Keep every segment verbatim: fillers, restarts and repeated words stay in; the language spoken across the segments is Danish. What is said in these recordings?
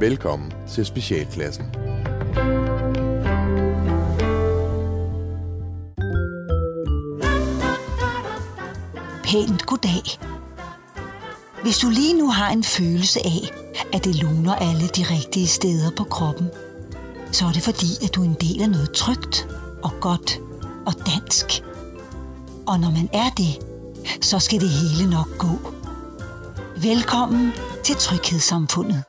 Velkommen til Specialklassen. Pænt goddag. Hvis du lige nu har en følelse af, at det luner alle de rigtige steder på kroppen, så er det fordi, at du er en del af noget trygt og godt og dansk. Og når man er det, så skal det hele nok gå. Velkommen til Tryghedssamfundet.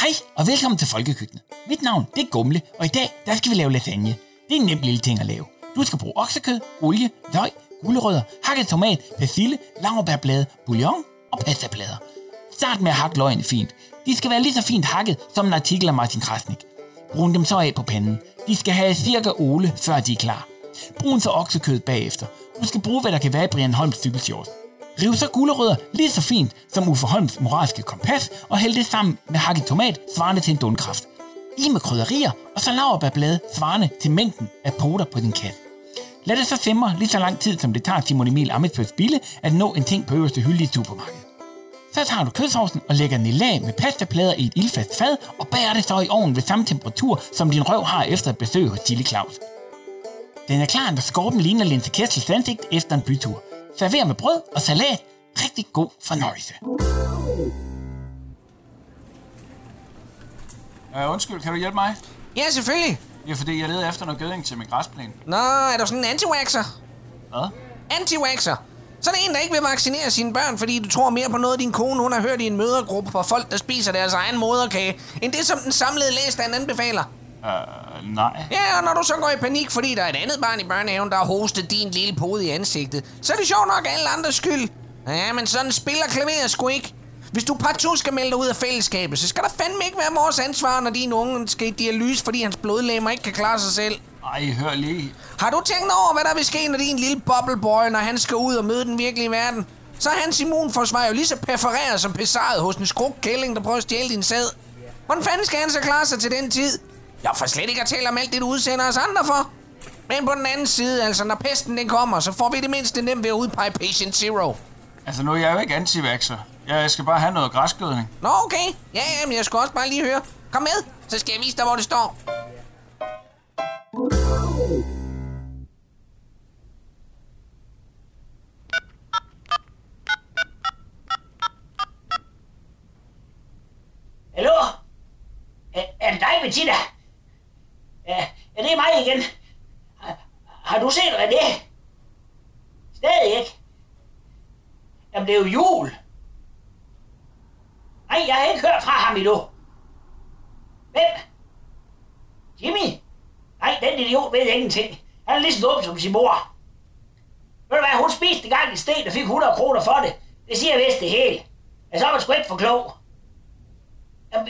Hej og velkommen til Folkekøkkenet. Mit navn det er Gumle, og i dag der skal vi lave lasagne. Det er en nem lille ting at lave. Du skal bruge oksekød, olie, løg, gulerødder, hakket tomat, persille, laurbærblade, bouillon og pastaplader. Start med at hakke løgene fint. De skal være lige så fint hakket som en artikel af Martin Krasnik. Brun dem så af på panden. De skal have cirka ole, før de er klar. Brun så oksekødet bagefter. Du skal bruge, hvad der kan være i Brian Holms cykelshorts. Riv så gulerødder lige så fint som Uforholms moralske kompas, og hæld det sammen med hakket tomat svarende til en dundkraft. I med krydderier, og så laurbærblade svarende til mængden af poter på din kat. Lad det så simre lige så lang tid, som det tager Simon Emil Ametøds bille at nå en ting på øverste hylde i supermarkedet. Så tager du kødsovsen og lægger den i lag med pastaplader i et ildfast fad, og bager det så i ovnen ved samme temperatur, som din røv har efter et besøg hos Chille Claus. Den er klar, når skorpen ligner Lince Kessels ansigt efter en bytur. Server med brød og salat. Rigtig god fornøjelse. Øh, undskyld, kan du hjælpe mig? Ja, selvfølgelig. Ja, fordi jeg leder efter noget gødning til min græsplæne. Nå, er du sådan en anti-waxer? Hvad? Anti-waxer. Sådan en, der ikke vil vaccinere sine børn, fordi du tror mere på noget, din kone hun har hørt i en mødergruppe for folk, der spiser deres egen moderkage, end det, som den samlede lægestand anbefaler. Uh, nej. Ja, og når du så går i panik, fordi der er et andet barn i børnehaven, der har hostet din lille pude i ansigtet, så er det sjovt nok alle andres skyld. Ja, men sådan spiller klaver sgu ikke. Hvis du partout skal melde dig ud af fællesskabet, så skal der fandme ikke være vores ansvar, når din unge skal i dialyse, fordi hans blodlegemer ikke kan klare sig selv. Ej, hør lige. Har du tænkt over, hvad der vil ske, når din lille bubbleboy, når han skal ud og møde den virkelige verden? Så er hans immunforsvar jo lige så perforeret som pesaret hos en skrukkælling, der prøver at stjæle din sæd. Hvordan fanden skal han så klare sig til den tid? Jeg får slet ikke at tale om alt det, du udsender os andre for. Men på den anden side, altså når pesten den kommer, så får vi det mindste nemt ved at udpege patient zero. Altså nu er jeg jo ikke anti-vaxxer. Jeg skal bare have noget græsgødning. Nå okay. Ja, ja, men jeg skal også bare lige høre. Kom med, så skal jeg vise dig, hvor det står. Hallo? Er det dig, Bettina? Ja, det er mig igen. Har, har du set René? Stadig ikke. Jamen, det er jo jul. Nej, jeg har ikke hørt fra ham endnu. Hvem? Jimmy? Nej, den idiot ved ingenting. Han er lige så dum som sin mor. Ved du hvad, hun spiste gang i sten og fik hundrede kroner for det. Det siger vist det hele. Ja, så var det sgu ikke for klog. Jamen,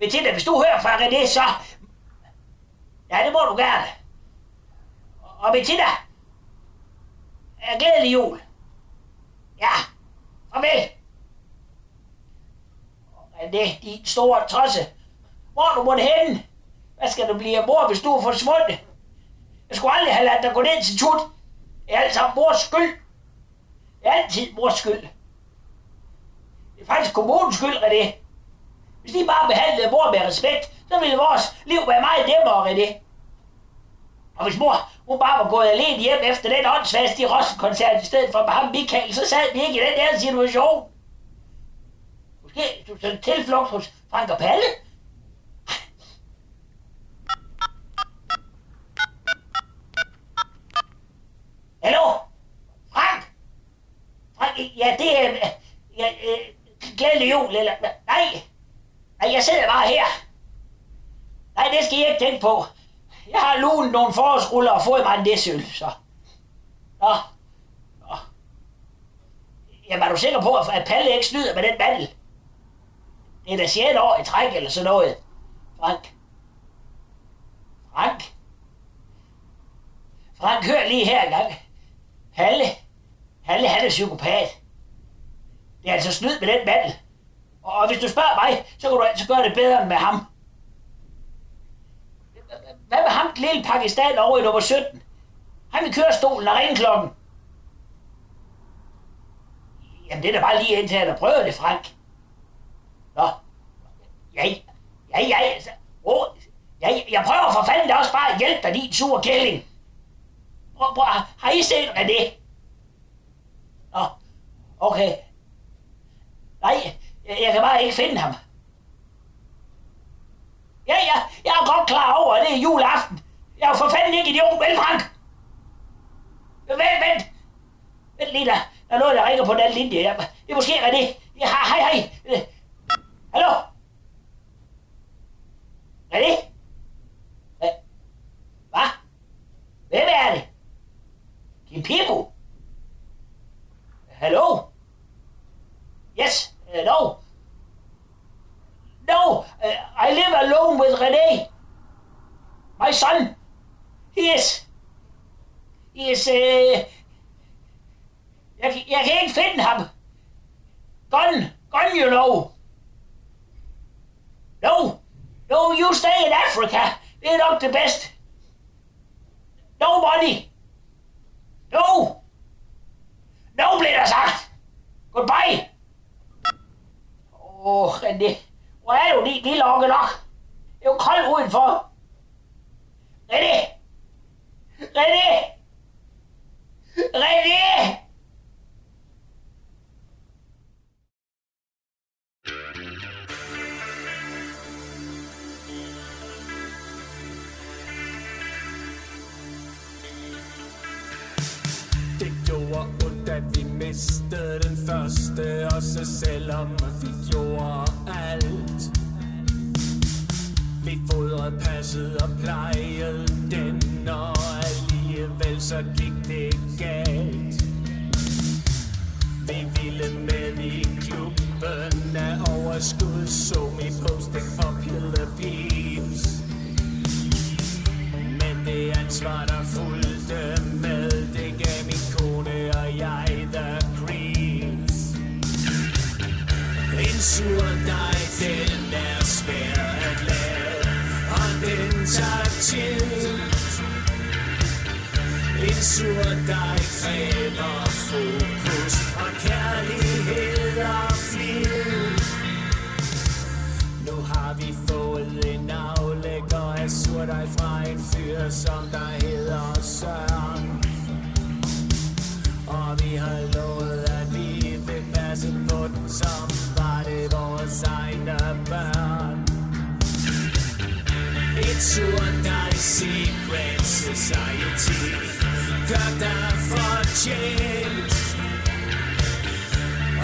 Bettina, hvis du hører fra René, så... Ja, det må du gerne. Og Bettina, glædelig jul. Ja, farvel. René, din store tosse. Hvor er du måtte henne? Hvad skal du blive af mor, hvis du er forsvundet? Jeg skulle aldrig have ladet dig gå ned til tut. Det er altid mors skyld. Det er altid mors skyld. Det er faktisk kommunens skyld, René. Hvis de bare behandlede mor med respekt, så ville vores liv være meget nemmere, René. Og hvis mor hun bare var gået alene hjem efter den åndsfast i Roskilde-koncert i stedet for med ham Mickline, så sad vi ikke i den der situation. Måske du tager tilflugt hos Frank og Palle? Hallo? Frank? Frank? Ja, det er... Ja, glædelig jul, eller... Nej! Nej, jeg sidder bare her. Nej, det skal I ikke tænke på. Jeg har lunet nogle forårsruller og fået mig en næsøl, så... Nå. Nå. Jamen, er du sikker på, at Palle ikke snyder med den mandel? Det er da sjette år i træk eller sådan noget. Frank. Frank? Frank, hør lige her engang. Palle. Palle, han er psykopat. Det er altså snyd med den mandel. Og hvis du spørger mig, så kan du altså gøre det bedre end med ham. Hvad med ham, den lille pakistaner over i nummer sytten? Han vil køre stolen og ringe klokken. Jamen, det er da bare lige indtil, at jeg prøver det, Frank. Nå. Ja, ja, ja. Oh, ja, jeg prøver for fanden da også bare at hjælpe dig, din sure kælling. Prøv, prøv, har I set René? Nå, okay. Nej, jeg, jeg kan bare ikke finde ham. Ja, ja, jeg er godt klar over, det er juleaften. Jeg er for fanden ikke idiot, vel, Frank? Vent, vent. Vent lige der. Der er noget, der ringer på den anden linje. Ja, det er måske René. Ja, hej, hej. Hallo? René? Hvad? Hvem er det? Din Pico? Hallo? Yes, uh, no. No, uh, I live alone with René. My son. He is... He is... Uh, Jeg, jeg kan ikke finde ham. Gone, gone, you know. No, no, you stay in Africa. Det er nok det bedste. No money. No. No, blev der sagt. Goodbye. Åh, oh, René. Hvor er du lige, lige langt nok? Det er jo koldt udenfor. René. René. René. Vi mistede den første, også selvom vi gjorde alt. Vi fodrede, passede og plejede den, og alligevel så gik det galt. Vi ville med i klubben af overskud, så vi posting for pillepips. Men det ansvar, der fulgte med, det gav min kone og jeg. Sur dig, den er svær at lave, og den tager tid. En sur dig kræver fokus og kærlighed og flid. Nu har vi fået en aflægger af sur dig fra en fyr, som der hedder Søren. Og vi har lovet, at vi vil passe på den som sejne børn. Et surdej secret society gør dig fortjent,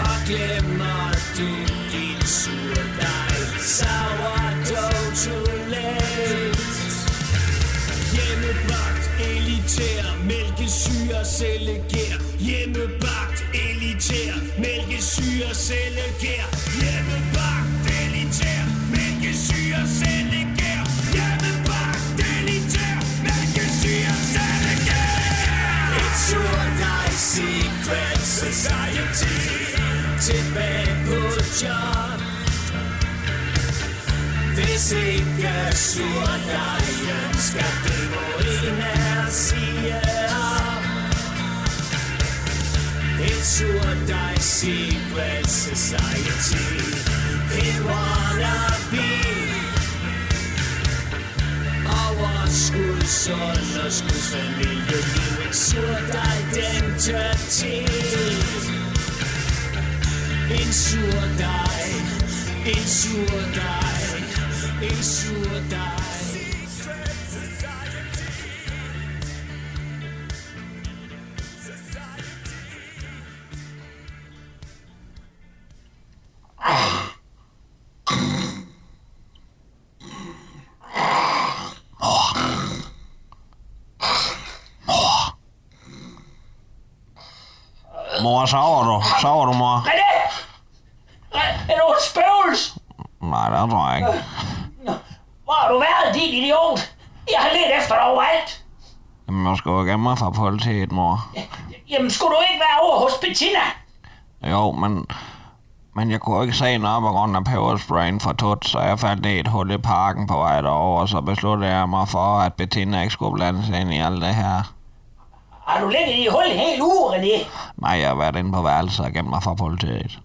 og glemmer du din surdej sourdough too late. Hjemmebagt elitær mælkesyre selegerer, hjemmebagt elitær mælkesyre selegerer, hjemmebagt elitær mælkesyre selegerer, hjemmebagt elitær mælkesyre selegerer. It's your nice secret society, tilbage på job, hvis ikke surdejen skal blive en af siger. En surdej secret society, it wanna be. Overskud, sunderskud, familieliv, en surdej identitet. En surdej, en surdej, en surdej. Mor, sover du? Sover du, mor? René! Er du et spøvels? Nej, det tror jeg ikke. Hvor har du været, din idiot? Jeg har ledt efter dig overalt. Jamen, jeg skulle jo gemme mig fra politiet, mor. Jamen, skulle du ikke være over hos Bettina? Jo, men... Men jeg kunne ikke se noget på grund af pebersprayen fra Tut, så jeg faldt ned et hul i parken på vej derover, og så besluttede jeg mig for, at Bettina ikke skulle blande sig ind i alt det her. Har du ligget i hul en hel uge, René? Nej, jeg har været inde på værelset og gemt mig fra politiet.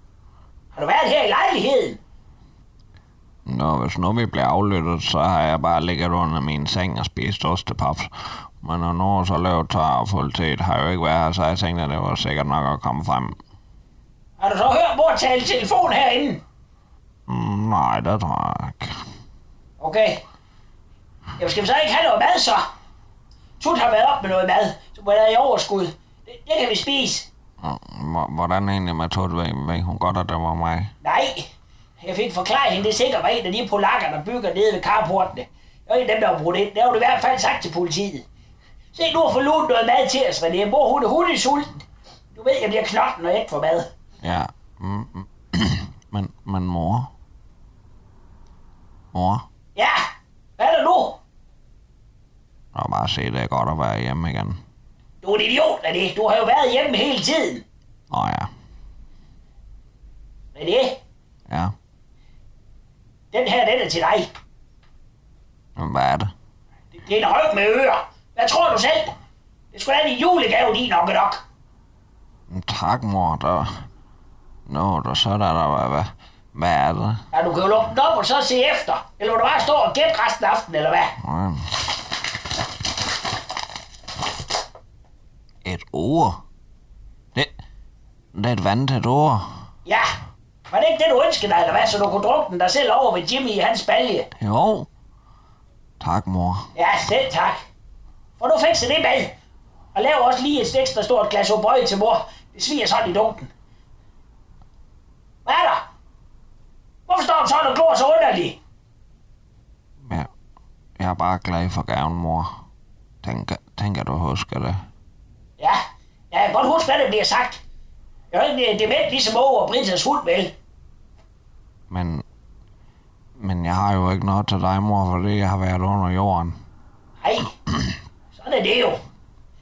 Har du været her i lejligheden? Nå, hvis nu vi bliver aflyttet, så har jeg bare ligget under min seng og spist ostepops. Men når nu så lavet tør og politiet har jo ikke været her, så jeg tænkte, at det var sikkert nok at komme frem. Har du så hørt mor tale telefon herinde? Mm, nej, det tror jeg ikke. Okay. Jamen skal vi så ikke have noget mad så? Tut har været op med noget mad, så må jeg have i overskud. Det, det kan vi spise. Hvordan egentlig med Tut? Ved hun godt, at det var mig? Nej. Jeg fik forklaret hende, det sikkert var en af de polakker, der bygger nede ved carportene. Det var ikke dem, der var brudt ind. Det har du i hvert fald sagt til politiet. Se, nu har forludt noget mad til os, René. Mor, hun er hundesulten. Du ved, jeg bliver knotten, når jeg ikke får mad. Ja, mm, men, men mor? Mor? Ja, hvad er der nu? Jeg vil bare se, det er godt at være hjemme igen. Du er en idiot, René. Du har jo været hjemme hele tiden. Nå ja. René? Ja? Den her, den er til dig. Hvad er det? Det, det er en røv med ører. Hvad tror du selv? Det skulle da en julegave, din nok nok. Tak, mor. Der... Nå, der så der, der... Hvad, hvad er det? Ja, du kan jo lukke den op og så se efter. Eller vil du bare stå og gætte resten af aftenen, eller hvad? Mm. Et ord? Det... Det er et vandtæt ord. Ja. Var det ikke det, du ønskede dig, eller hvad? Så du kunne drukke den dig selv over ved Jimmy i hans balje? Jo. Tak, mor. Ja, selv tak. For nu fikser det med. Og lav også lige et ekstra stort glas O'boy til mor. Det sviger sådan i dunken. Hvad er der? Hvorfor står du sådan og glor så underligt? Ja, jeg er bare glad for gaven, mor. Tænker, tænker du husker det? Ja, jeg kan godt huske, hvad det bliver sagt. Jeg er ikke dement ligesom Åge og Britas hund, vel? Men... Men jeg har jo ikke noget til dig, mor, fordi jeg har været under jorden. Nej, sådan er det jo.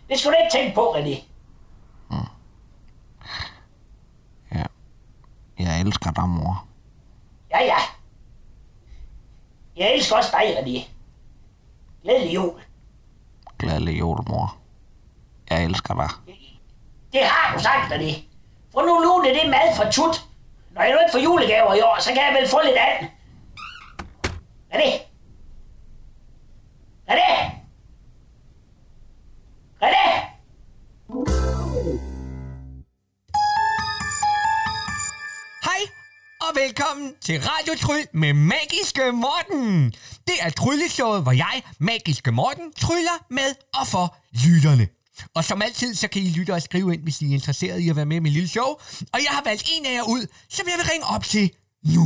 Det skulle du ikke tænke på, René. Mm. Ja. Jeg elsker dig, mor. Ja, ja. Jeg elsker også dig, René. Glædelig jul. Glædelig jul, mor. Jeg elsker dig. Det har du sagt, René. For nu lune det mad fra Tut. Når jeg nu ikke får julegaver i år, så kan jeg vel få lidt andet. René! René! René! Hej og velkommen til Radiotryl med Magiske Morten. Det er trylleshowet, hvor jeg, Magiske Morten, tryller med og for lytterne. Og som altid, så kan I lytte og skrive ind, hvis I er interesseret i at være med i min lille show. Og jeg har valgt en af jer ud, som jeg vil ringe op til nu.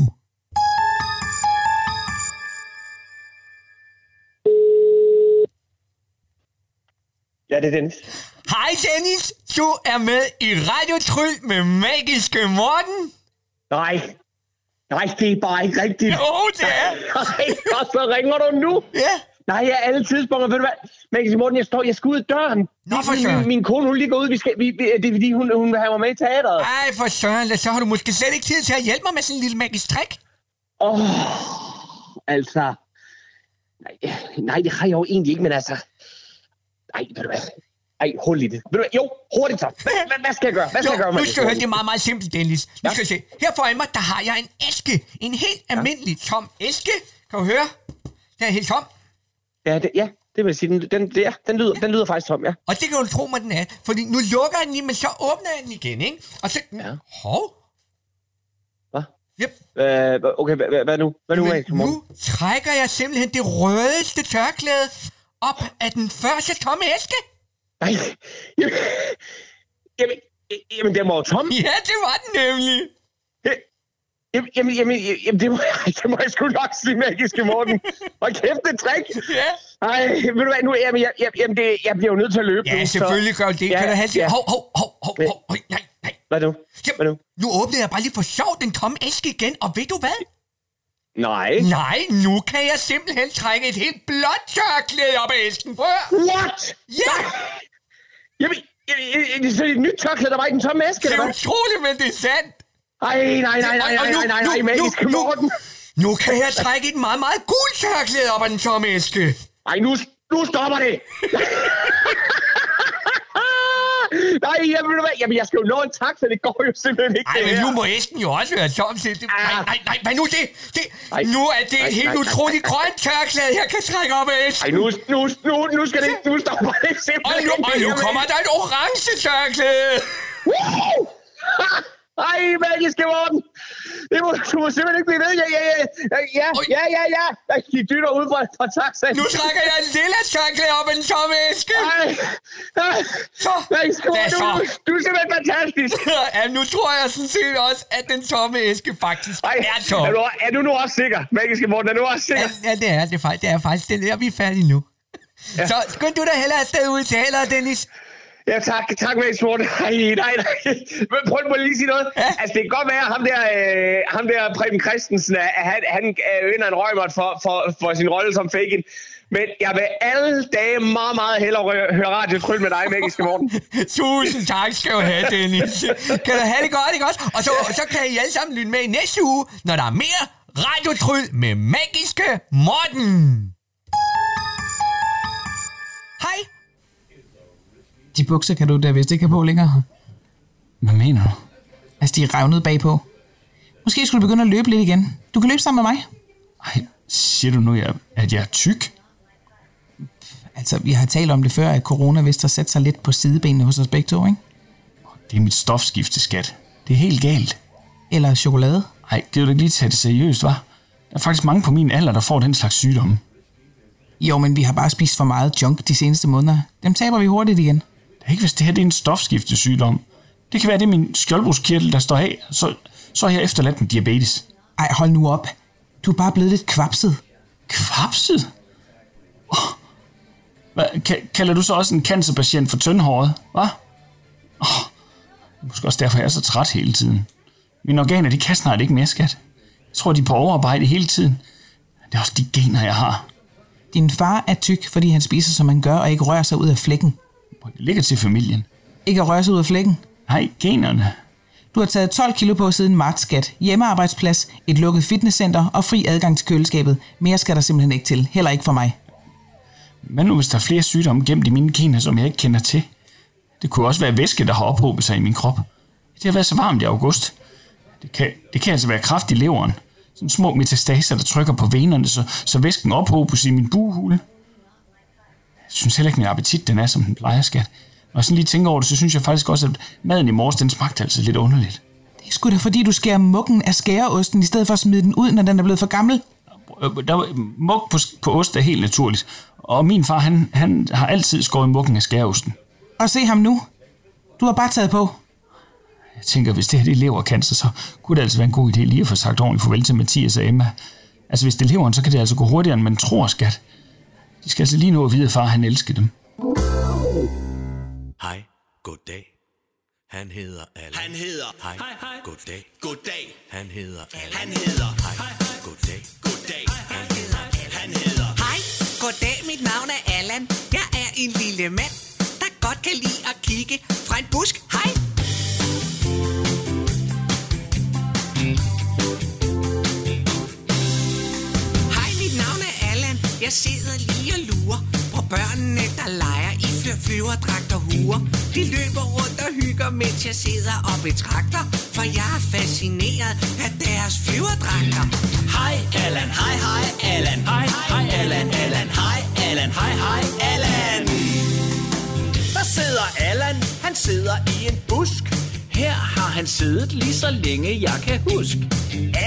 Ja, det er Dennis. Hej Dennis, du er med i Radiotryl med Magiske Morten. Nej, nej, det er bare ikke rigtigt. Jo, det er. Og så ringer du nu. Ja. Nej, jeg er alle tidspunkter. Ved du hvad? Magiske Morten, jeg står, jeg skal ud af døren. Nå, for søren. Min, min kone, hun lige går ud. Vi skal, vi, det er fordi, hun, hun vil have mig med i teateret. Ej, for søren. Så har du måske slet ikke tid til at hjælpe mig med sådan en lille magisk trick. Åh, oh, altså. Nej, nej, det har jeg jo egentlig ikke, men altså. Ej, ved du hvad? Ej, hul i det. Ved du hvad? Jo, hurtigt så. Hvad, hvad, hvad skal jeg gøre? Hvad skal jo, jeg gøre med nu skal det? Høre, det er meget, meget simpelt, Dennis. Nu ja? Skal jeg se. Her foran mig, der har jeg en æske. En helt almindelig ja? Tom æske. Kan du høre? Den er helt tom. Ja, det, ja, det vil sige, den, den, ja, den, lyder, ja. Den lyder faktisk tom, ja. Og det kan du tro mig, den er. Fordi nu lukker den lige, men så åbner jeg den igen, ikke? Og så... Ja. Hov. Hvad? Yep. Øh, okay, hvad, hvad nu? Hvad nu, Magiske Morten? Nu trækker jeg simpelthen det rødeste tørklæde op af den første tomme æske? Nej, jamen, jamen, jamen den var jo tom. Ja, det var den nemlig. Jamen, jamen, jamen, jamen det, må jeg, det må jeg sgu nok sige, Magiske Morten. Og kæft, det trick. Ja. Ej, ved du hvad, nu, jamen, jeg, jamen, det, jeg bliver jo nødt til at løbe. Ja, selvfølgelig gør det. Ja, kan du have det? Ja. Hov, hov, hov, hov, hov, nej, nej. Hvad nu? Hvad nu? Nu åbnede jeg bare lige for sjov den tomme æske igen, og ved du hvad? Nej. Nej, nu kan jeg simpelthen trække et helt blåt tørklæde op af æsken. What? Ja! Jamen, det er et nyt tørklæde, der var i den tomme æske, eller hvad? Det er utroligt, men det er sandt. Ej, nej, nej, nej, nej, nej, nej, nej, Magiske Morten. Nu kan jeg trække et meget, meget gult tørklæde op af den tomme æske. Ej, nu, nu stopper det. Nej, jeg vil være. Jamen, jeg skal jo nå en tak, så det går jo simpelthen ikke. Nej, men nu må æsken jo også være tom til. Det, nej, nej, nej, men nu det, det ej, nu er det ej, et helt utroligt grønt tørklæde, jeg kan trække op af æsken. Nej, nu, nu, nu, nu skal det nu stopper det simpelthen. Og nu, og nu kommer der et orange tørklæde. Woo! Ej, Magiske Morten! Det må, du må simpelthen ikke blive ved. Ja, ja, ja, ja, ja, ja, ja. De dytter ud fra, fra taxaen. Nu trækker jeg en lille tørklæde op en tom æske. Ej, ej. Så, Magiske Morten, du, du er simpelthen fantastisk. Ja, nu tror jeg sådan set også, at den tomme æske faktisk ej, er tom. Er du, er du nu også sikker, Magiske Morten? Er du også sikker? Ja, ja, det er det faktisk. Det er faktisk det, der vi er færdige nu. Ja. Så skynd du da hellere afsted ud til hellere, Dennis. Ja, tak. Tak, Magiske Morten. Nej, nej, nej. Men prøv at lige sige noget. Ja? Altså, det kan godt være, at ham der, øh, ham der Preben Christensen, at han, han øh, vinder en røgmåt for, for, for sin rolle som faken. Men jeg vil alle dage meget, meget hellere rø- høre Radiotryl med dig, Magiske Morten. Tusind tak skal du have, Dennis. Kan du have det godt, ikke også? Og så, så kan I alle sammen lytte med i næste uge, når der er mere Radiotryl med Magiske Morten. Hej. De bukser kan du da vist ikke have på længere. Hvad mener du? Altså, de er revnet bagpå. Måske skulle du begynde at løbe lidt igen. Du kan løbe sammen med mig. Ej, siger du nu, jeg, at jeg er tyk? Altså, vi har talt om det før, at corona vist har sat sig lidt på sidebenene hos os begge to, ikke? Det er mit stofskifte, skat. Det er helt galt. Eller chokolade? Ej, det er jo ikke lige tage det seriøst, hva'? Der er faktisk mange på min alder, der får den slags sygdomme. Jo, men vi har bare spist for meget junk de seneste måneder. Dem taber vi hurtigt igen. Ikke hvis det her det er en stofskiftesygdom. Det kan være, det er min skjoldbruskkirtel, der står af, så, så er jeg efterladt med diabetes. Ej, hold nu op. Du er bare blevet lidt kvapset. Kvapset? Oh. Hva, ka- kalder du så også en cancerpatient for tyndhåret, hva? Oh. Det er måske også derfor, jeg er så træt hele tiden. Mine organer, de kan snart ikke mere, skat. Jeg tror, de er på overarbejde hele tiden. Det er også de gener, jeg har. Din far er tyk, fordi han spiser, som han gør, og ikke rører sig ud af flækken. Det ligger til familien. Ikke at røre sig ud af flækken? Nej, generne. Du har taget tolv kilo på siden marts, skat. Hjemmearbejdsplads, et lukket fitnesscenter og fri adgang til køleskabet. Mere skal der simpelthen ikke til. Heller ikke for mig. Hvad nu, hvis der er flere sygdomme gemt i mine gener, som jeg ikke kender til? Det kunne også være væske, der har ophobet sig i min krop. Det har været så varmt i august. Det kan, det kan altså være kræft i leveren. Sådan små metastaser, der trykker på venerne, så, så væsken ophobes i min bughule. Jeg synes heller ikke, min appetit den er, som den plejer, skat. Når jeg sådan lige tænker over det, så synes jeg faktisk også, at maden i morges, den smagte altså lidt underligt. Det er sgu da, fordi du skærer muggen af skæreosten, i stedet for at smide den ud, når den er blevet for gammel. Der, mug på, på ost er helt naturligt. Og min far, han, han har altid skåret muggen af skæreosten. Og se ham nu. Du har bare taget på. Jeg tænker, hvis det her det er levercancer, så kunne det altså være en god idé lige at få sagt ordentligt farvel til Mathias og Emma. Altså, hvis det er leveren, så kan det altså gå hurtigere, end man tror, skat. De skal altså lige nå at vide, at far han elsker dem. Hej, goddag. Han hedder Allan. Han hedder. Hej, hej. Goddag. Goddag. Han hedder Allan. Han hedder. Hej, hej. Goddag. Goddag. Han hedder Allan. Han hedder. Hej, goddag. Mit navn er Allan. Jeg er en lille mand, der godt kan lide at kigge fra en busk. Hej. Jeg sidder lige og lurer på børnene, der leger i flyverdragter og huer. De løber rundt og hygger, mens jeg sidder og betragter, for jeg er fascineret af deres flyverdragter. Hej Allan, hej hej Allan, hej hej Allan, Allan, hej Allan, hej hej Allan. Der sidder Allan, han sidder i en busk. Her har han siddet lige så længe jeg kan huske.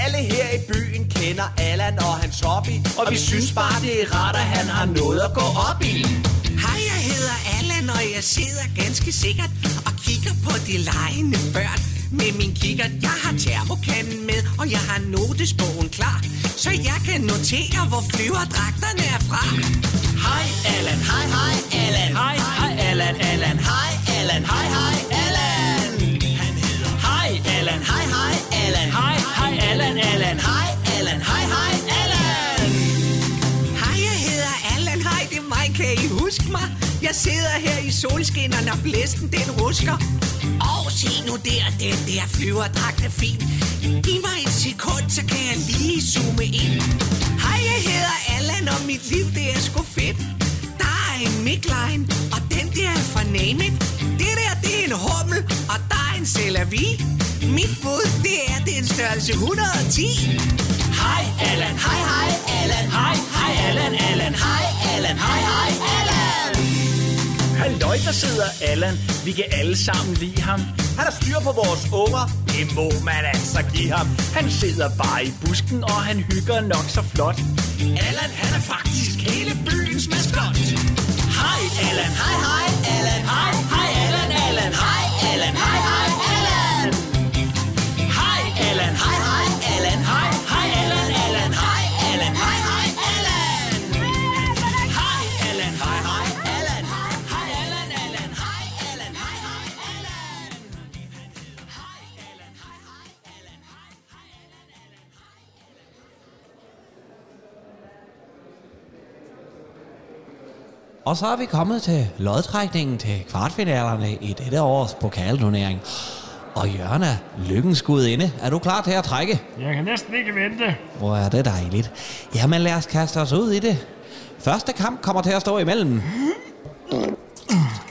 Alle her i byen kender Allan og hans hobby, og vi synes bare det er rart at han har noget at gå op i. Hej, jeg hedder Allan, og jeg sidder ganske sikkert og kigger på de legende børn med min kikkert. Jeg har termokanden med, og jeg har notesbogen klar, så jeg kan notere hvor flyverdragterne er fra. Hej Allan, hej hej Allan, hej hej Allan, Allan, hej Allan, hej hej Allan. Allan, hej, hej, Allan, hej, hej, Allan, Allan, hej, Allan, hej, hej, Allan. Hej, jeg hedder Allan, hej, det er mig, kan I huske mig? Jeg sidder her i solskinnerne, og blæsten den rusker. Og se nu der, den der flyverdragt er fin. Giv mig et sekund, så kan jeg lige zoome ind. Hej, jeg hedder Allan, og mit liv, det er sgu fedt. Der er er en Mickline, og den der er fra Name It. Det der, det er en Hummel, og der er en Salvie. Mit bud, det er, det er en størrelse et hundrede og ti. Hej Allan, hej hej Allan, hej hej Allan, Allan, hej Allan, hej hej Allan. Halløj, der sidder Allan. Vi kan alle sammen lide ham. Han har styr på vores unger. Det må man altså give ham. Han sidder bare i busken, og han hygger nok så flot. Allan, han er faktisk hele byens maskot. Hej Allan, hej hej Allan, hej hej Allan, Allan, hej Allan, hej hej Allan. Hej Allan, hej hej Allan, hej hej Allan, Allan, hej Allan, hej hej Allan. Hej Allan, hej hej Allan, hej hej Allan, Allan, hej Allan, hej hej Allan. Hej Allan, hej hej Allan, hej hej Allan, Allan, hej hej. Og så er vi kommet til lodtrækningen til kvartfinalerne i dette års pokalturnering. Og Jørgen er lykkens gudinde. Er du klar til at trække? Jeg kan næsten ikke vente. Hvor er det dejligt. Jamen lad os kaste os ud i det. Første kamp kommer til at stå imellem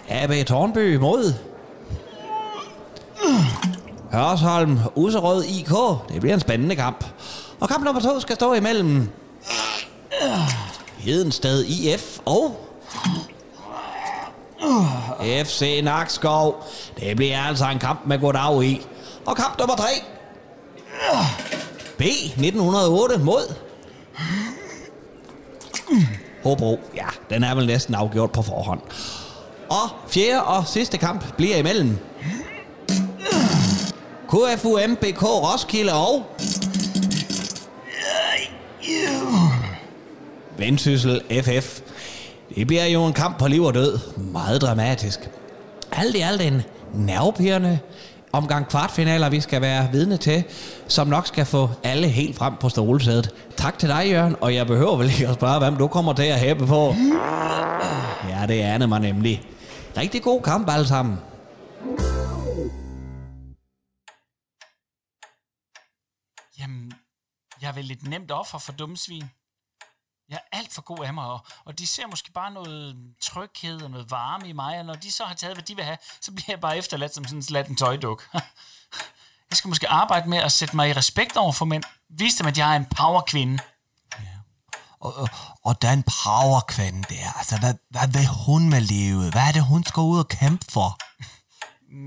A B Tornby mod Hørsholm Userød I K. Det bliver en spændende kamp. Og kamp nummer to skal stå imellem Hedensted I F og F C Nakskov. Det bliver altså en kamp med goddag i. Og kamp nummer tre. B nitten nul otte mod Hobro. Ja, den er vel næsten afgjort på forhånd. Og fjerde og sidste kamp bliver imellem K F U M B K Roskilde og Vendsyssel F F. Det bliver jo en kamp på liv og død. Meget dramatisk. Alt i alt en nervepirrende omgang kvartfinaler, vi skal være vidne til, som nok skal få alle helt frem på stolesædet. Tak til dig, Jørgen, og jeg behøver vel ikke at spørge, hvem du kommer til at hæppe på. Ja, det aner mig nemlig. Rigtig god kamp alle sammen. Jamen, jeg er vel lidt nemt offer for dumme svin. Jeg er alt for god af mig, og, og de ser måske bare noget tryghed og noget varme i mig, og når de så har taget, hvad de vil have, så bliver jeg bare efterladt som sådan en slatten tøjduk. Jeg skal måske arbejde med at sætte mig i respekt over for mænd. Vise dem, at jeg er en powerkvinde. Ja. Og, og, og der er en powerkvinde der. Altså, hvad, hvad vil hun med livet? Hvad er det, hun skal ud og kæmpe for?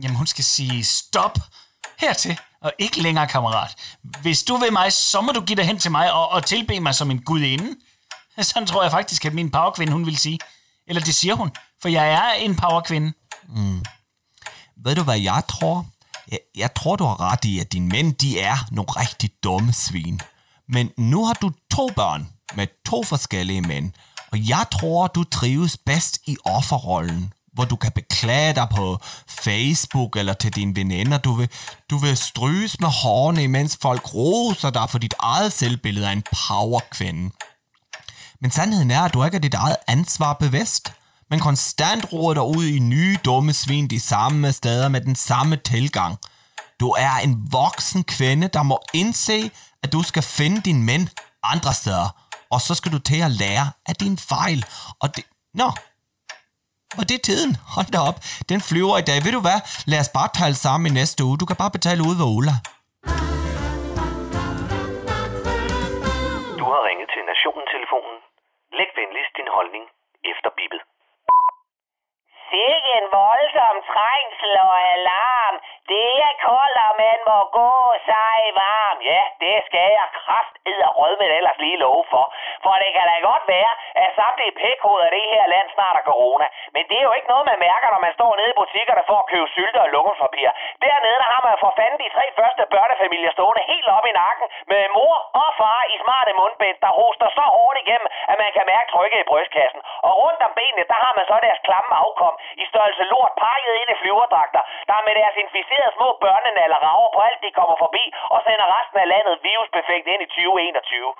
Jamen, hun skal sige stop hertil. Og ikke længere, kammerat. Hvis du vil mig, så må du give dig hen til mig og, og tilbe mig som en gudinde. Sådan tror jeg faktisk, at min powerkvinde, hun vil sige. Eller det siger hun, for jeg er en powerkvinde. Mm. Ved du, hvad jeg tror? Jeg, jeg tror, du har ret i, at dine mænd, de er nogle rigtig dumme svin. Men nu har du to børn med to forskellige mænd. Og jeg tror, du trives bedst i offerrollen, hvor du kan beklage dig på Facebook eller til dine veninder. Du vil, du vil stryges med hårene, mens folk roser dig for dit eget selvbillede af en powerkvinde. Men sandheden er, at du ikke er dit eget ansvar bevidst, men konstant roer dig ud i nye dumme svin de samme steder med den samme tilgang. Du er en voksen kvinde, der må indse, at du skal finde dine mænd andre steder, og så skal du til at lære af din fejl. Og det... Nå, og det er tiden. Hold da op. Den flyver i dag. Ved du hvad? Lad os bare tale sammen i næste uge. Du kan bare betale ud ved Ola. Du har ringet til Nationen-telefonen. Læg venligst din holdning efter bippet. Sikke en voldsom trængsel og alarm. Det er koldt, og man må gå sig varm. Ja, det skal jeg kraftedderrødme ellers lige love for. For det kan da godt være, at samtlige pikhoveder i det her land snart er corona. Men det er jo ikke noget, man mærker, når man står nede i butikkerne for at købe sylte og lokumspapir. Dernede, der har man for fanden de tre første børnefamilier stående helt op i nakken med mor og far i smarte mundbind, der hoster så hårdt igennem, at man kan mærke trykket i brystkassen. Og rundt om benene, der har man så deres klamme afkom i størrelse lort pakket ind i flyverdragter, der med deres inficerede små børnenaller rager på alt, de kommer forbi og sender resten af landet virusbefængt ind i tyve enogtyve.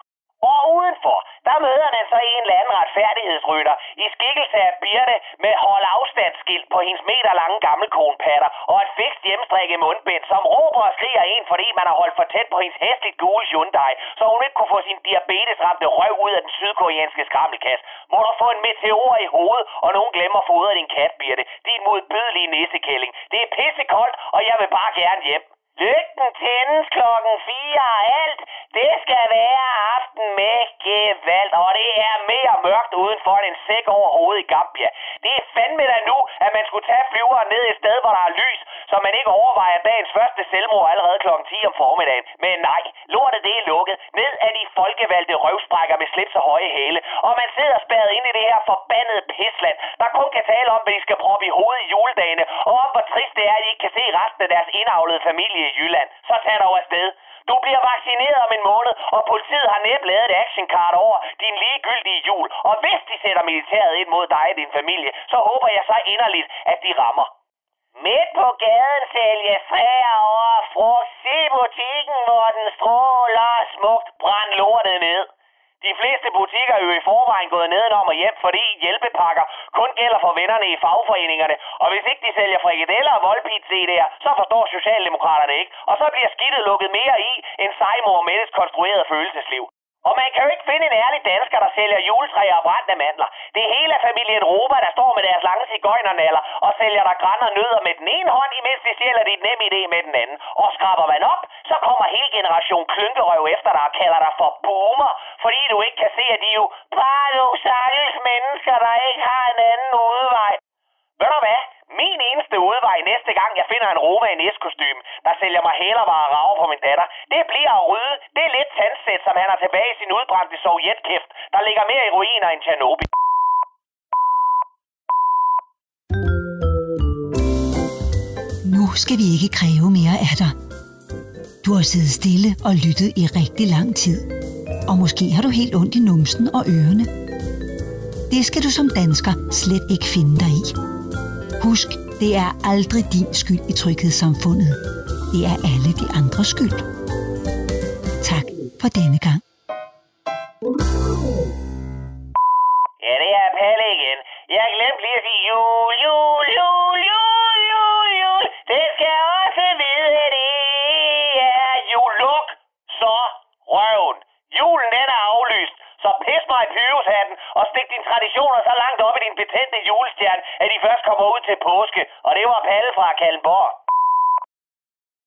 Og udenfor, der møder den så en eller anden retfærdighedsrytter i skikkelse af Birte med hold afstandsskilt på hendes meter lange gammelkonpatter og et fikst hjemstrikket mundbind, som råber og skriger en, fordi man har holdt for tæt på hendes hæsligt gule Hyundai, så hun ikke kunne få sin diabetesramte røv ud af den sydkoreanske skrammelkasse. Må du få en meteor i hovedet, og nogen glemmer at fodre din kat, Birte. Din modbydelige nissekælling. Det er pissekoldt, og jeg vil bare gerne hjem. Lygten tændes klokken fire og alt. Det skal være aften med gevald, og det er mere mørkt udenfor end sæk over hovedet i Gambia. Det er fandme da nu, at man skulle tage flyveren ned et sted, hvor der er lys, så man ikke overvejer dagens første selvmord allerede klokken ti om formiddagen. Men nej, lortet det er lukket. Ned af de folkevalgte røvsprækker med slips og høje hæle. Og man sidder spærret ind i det her forbandede pisland, der kun kan tale om, hvad de skal proppe i hovedet i juledagene, og om hvor trist det er, at de ikke kan se resten af deres indavlede familie i Jylland. Så tag dig over afsted. Du bliver vaccineret om en måned, og politiet har næppe lavet et actioncard over din ligegyldige jul. Og hvis de sætter militæret ind mod dig og din familie, så håber jeg så inderligt, at de rammer. Midt på gaden sælger fræer over frugt. Se butikken, hvor den stråler smukt. Brænd lortet ned. De fleste butikker er jo i forvejen gået nedenom og hjem, fordi hjælpepakker kun gælder for vennerne i fagforeningerne. Og hvis ikke de sælger frikadeller og voldpizzaer, så forstår Socialdemokraterne ikke. Og så bliver skidtet lukket mere i end sejmor og menneskes konstruerede følelsesliv. Og man kan jo ikke finde en ærlig dansker, der sælger juletræer og brændende mandler. Det er hele familien Europa, der står med deres lange sigøjnernaller og sælger der græn og nødder med den ene hånd, imens de sælger dit nemme idé med den anden. Og skraber man op, så kommer hele generation klynkerøv efter dig og kalder dig for boomer, fordi du ikke kan se, at de jo bare jo sagtens mennesker, der ikke har en anden udvej. Ved du hvad? Min eneste udvej næste gang, jeg finder en Roma i næskostyme, der sælger mig hælervarer og rager på min datter, det bliver at rydde det lidt tandsæt, som han har tilbage i sin udbrændte sovjetkæft, der ligger mere i ruiner end Tjernobyl. Nu skal vi ikke kræve mere af dig. Du har siddet stille og lyttet i rigtig lang tid, og måske har du helt ondt i numsen og ørerne. Det skal du som dansker slet ikke finde dig i. Husk, det er aldrig din skyld i Tryghedssamfundet. Det er alle de andres skyld. Tak for denne gang. Ja, det er Palle igen. Jeg glemte lige at sige jul, jul, jul, jul, jul, jul. Det skal også vide, at det er jul. Luk så røven. Julen den er aflyst. Så pis mig i pyrushatten og stik dine traditioner så langt op i din betændte julestjerne, at de først kommer ud til påske. Og det var Palle fra Kalmborg.